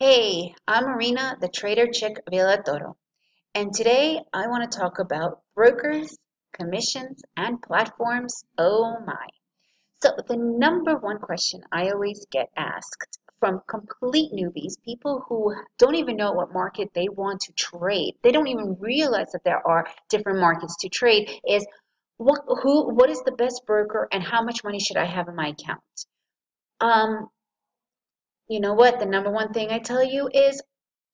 Hey, I'm Marina, the Trader Chick Villatoro, and today I want to talk about brokers, commissions, and platforms. Oh my. So the number one question I always get asked from complete newbies, people who don't even know what market they want to trade, they don't even realize that there are different markets to trade, is what is the best broker and how much money should I have in my account? You know what? The number one thing I tell you is,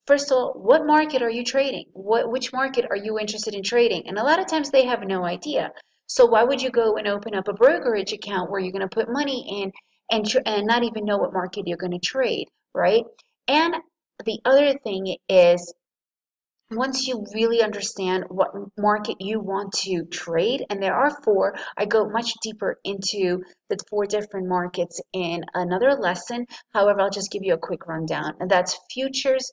first of all, what market are you trading? Which market are you interested in trading? And a lot of times they have no idea. So why would you go and open up a brokerage account where you're going to put money in and not even know what market you're going to trade, right? And the other thing is, once you really understand what market you want to trade, and there are four, I go much deeper into the four different markets in another lesson. However, I'll just give you a quick rundown, and that's futures,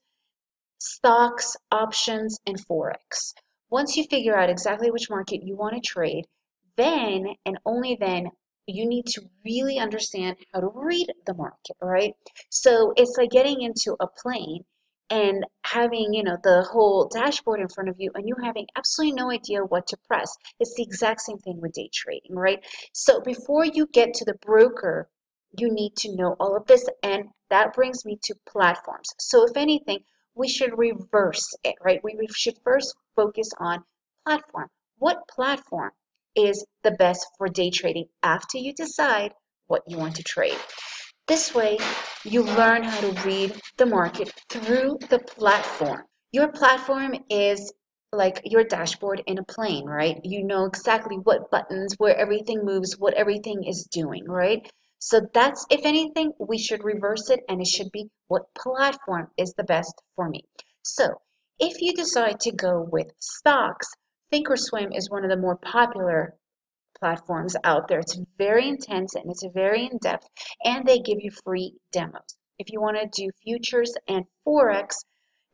stocks, options, and forex. Once you figure out exactly which market you want to trade, then and only then you need to really understand how to read the market, right? So it's like getting into a plane and having, you know, the whole dashboard in front of you and you having absolutely no idea what to press. It's the exact same thing with day trading, right? So before you get to the broker, you need to know all of this, and that brings me to platforms. So if anything, we should reverse it, right? We should first focus on platform. What platform is the best for day trading after you decide what you want to trade? This way, you learn how to read the market through the platform. Your platform is like your dashboard in a plane, right? You know exactly what buttons, where everything moves, what everything is doing, right? So that's, if anything, we should reverse it, and it should be what platform is the best for me. So if you decide to go with stocks, thinkorswim is one of the more popular platforms out there. It's very intense and it's very in-depth, and they give you free demos. If you want to do futures and forex,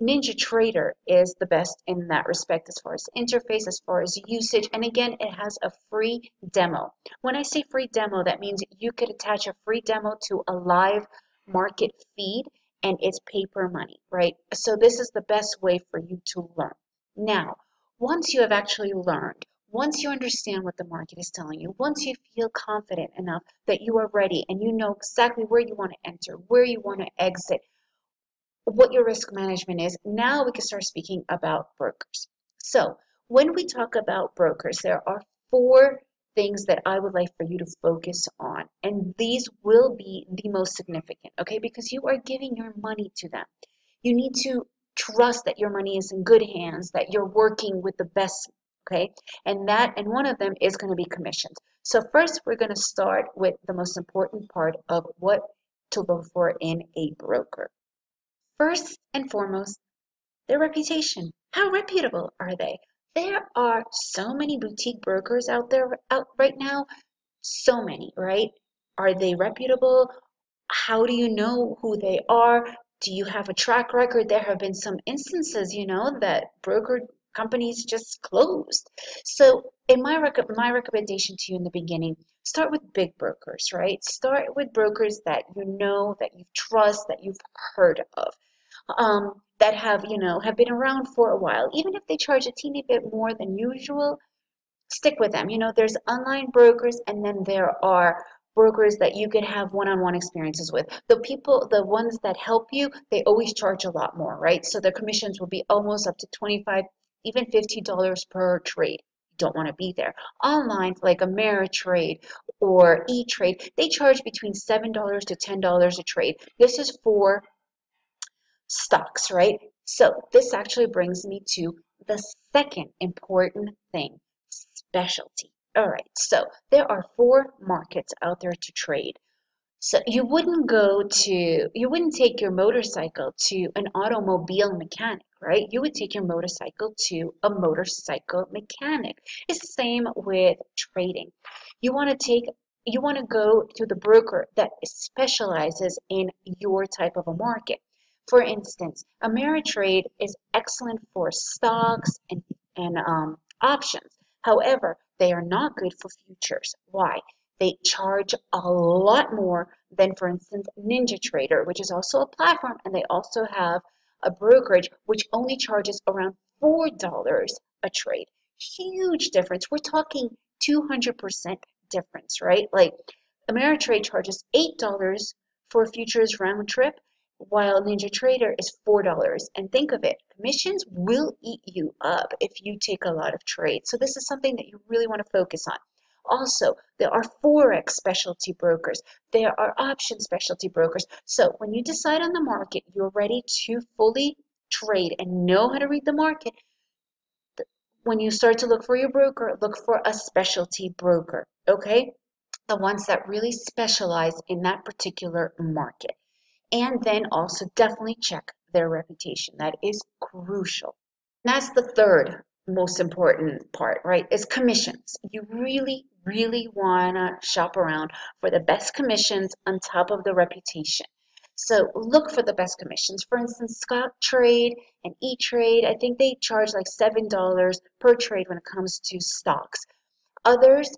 Ninja Trader is the best in that respect as far as interface, as far as usage, and again, it has a free demo. When I say free demo, that means you could attach a free demo to a live market feed, and it's paper money, right? So this is the best way for you to learn. Now, once you have actually learned, once you understand what the market is telling you, once you feel confident enough that you are ready and you know exactly where you want to enter, where you want to exit, what your risk management is, now we can start speaking about brokers. So when we talk about brokers, there are four things that I would like for you to focus on, and these will be the most significant, okay? Because you are giving your money to them. You need to trust that your money is in good hands, that you're working with the best. Okay, and one of them is going to be commissions. So first, we're going to start with the most important part of what to look for in a broker. First and foremost, their reputation. How reputable are they? There are so many boutique brokers out there right now. So many, right? Are they reputable? How do you know who they are? Do you have a track record? There have been some instances, you know, that broker companies just closed. So in my recommendation to you in the beginning, start with big brokers, right? Start with brokers that you know, that you trust, that you've heard of, that have, you know, have been around for a while. Even if they charge a teeny bit more than usual, stick with them. You know, there's online brokers, and then there are brokers that you can have one-on-one experiences with. The ones that help you, they always charge a lot more, right? So their commissions will be almost up to $25, even $50 per trade. You don't want to be there. Online, like Ameritrade or E-Trade, they charge between $7 to $10 a trade. This is for stocks, right? So this actually brings me to the second important thing, specialty. All right, so there are four markets out there to trade. So you wouldn't take your motorcycle to an automobile mechanic, right? You would take your motorcycle to a motorcycle mechanic. It's the same with trading. You want to go to the broker that specializes in your type of a market. For instance, Ameritrade is excellent for stocks and options. However, they are not good for futures. Why? They charge a lot more than, for instance, Ninja Trader, which is also a platform, and they also have a brokerage which only charges around $4 a trade. Huge difference. We're talking 200% difference, right? Like Ameritrade charges $8 for futures round trip, while Ninja Trader is $4. And think of it, commissions will eat you up if you take a lot of trades. So this is something that you really want to focus on. Also, there are Forex specialty brokers. There are option specialty brokers. So when you decide on the market, you're ready to fully trade and know how to read the market. When you start to look for your broker, look for a specialty broker, okay? The ones that really specialize in that particular market. And then also definitely check their reputation. That is crucial. And that's the third most important part, right, is commissions. You really, really wanna shop around for the best commissions on top of the reputation. So look for the best commissions. For instance, Scottrade and E-Trade, I think they charge like $7 per trade when it comes to stocks. Others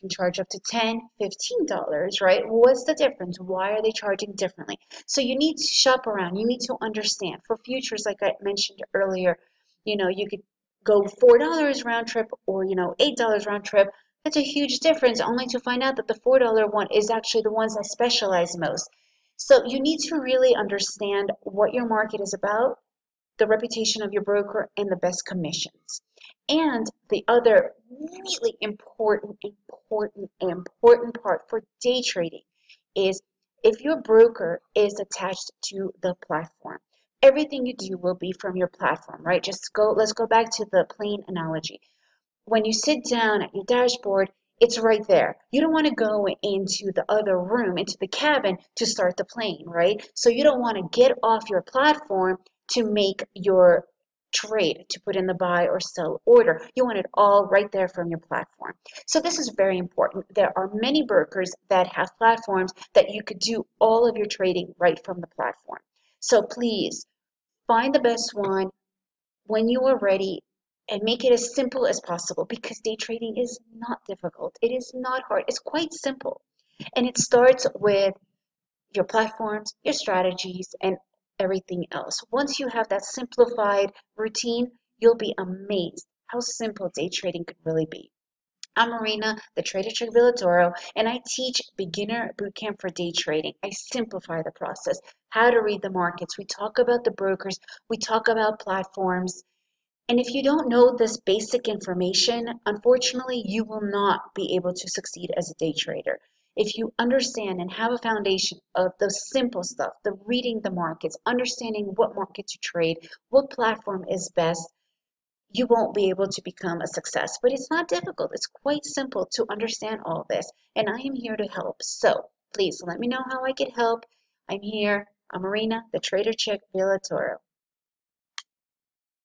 can charge up to $10, $15, right? What's the difference? Why are they charging differently? So you need to shop around. You need to understand. For futures, like I mentioned earlier, you know, you could go $4 round trip or, you know, $8 round trip. That's a huge difference, only to find out that the $4 one is actually the ones that specialize most. So you need to really understand what your market is about, the reputation of your broker, and the best commissions. And the other really important part for day trading is if your broker is attached to the platform. Everything you do will be from your platform, right? Let's go back to the plane analogy. When you sit down at your dashboard, it's right there. You don't want to go into the other room, into the cabin to start the plane, right? So you don't want to get off your platform to make your trade, to put in the buy or sell order. You want it all right there from your platform. So this is very important. There are many brokers that have platforms that you could do all of your trading right from the platform. So please find the best one when you are ready, and make it as simple as possible, because day trading is not difficult. It is not hard. It's quite simple. And it starts with your platforms, your strategies, and everything else. Once you have that simplified routine, you'll be amazed how simple day trading could really be. I'm Marina, the Trader Chick Villatoro, and I teach Beginner Bootcamp for Day Trading. I simplify the process, how to read the markets. We talk about the brokers. We talk about platforms. And if you don't know this basic information, unfortunately, you will not be able to succeed as a day trader. If you understand and have a foundation of the simple stuff, the reading the markets, understanding what market to trade, what platform is best, you won't be able to become a success. But it's not difficult. It's quite simple to understand all this. And I am here to help. So please let me know how I can help. I'm here. I'm Marina, the Trader Chick Villatoro.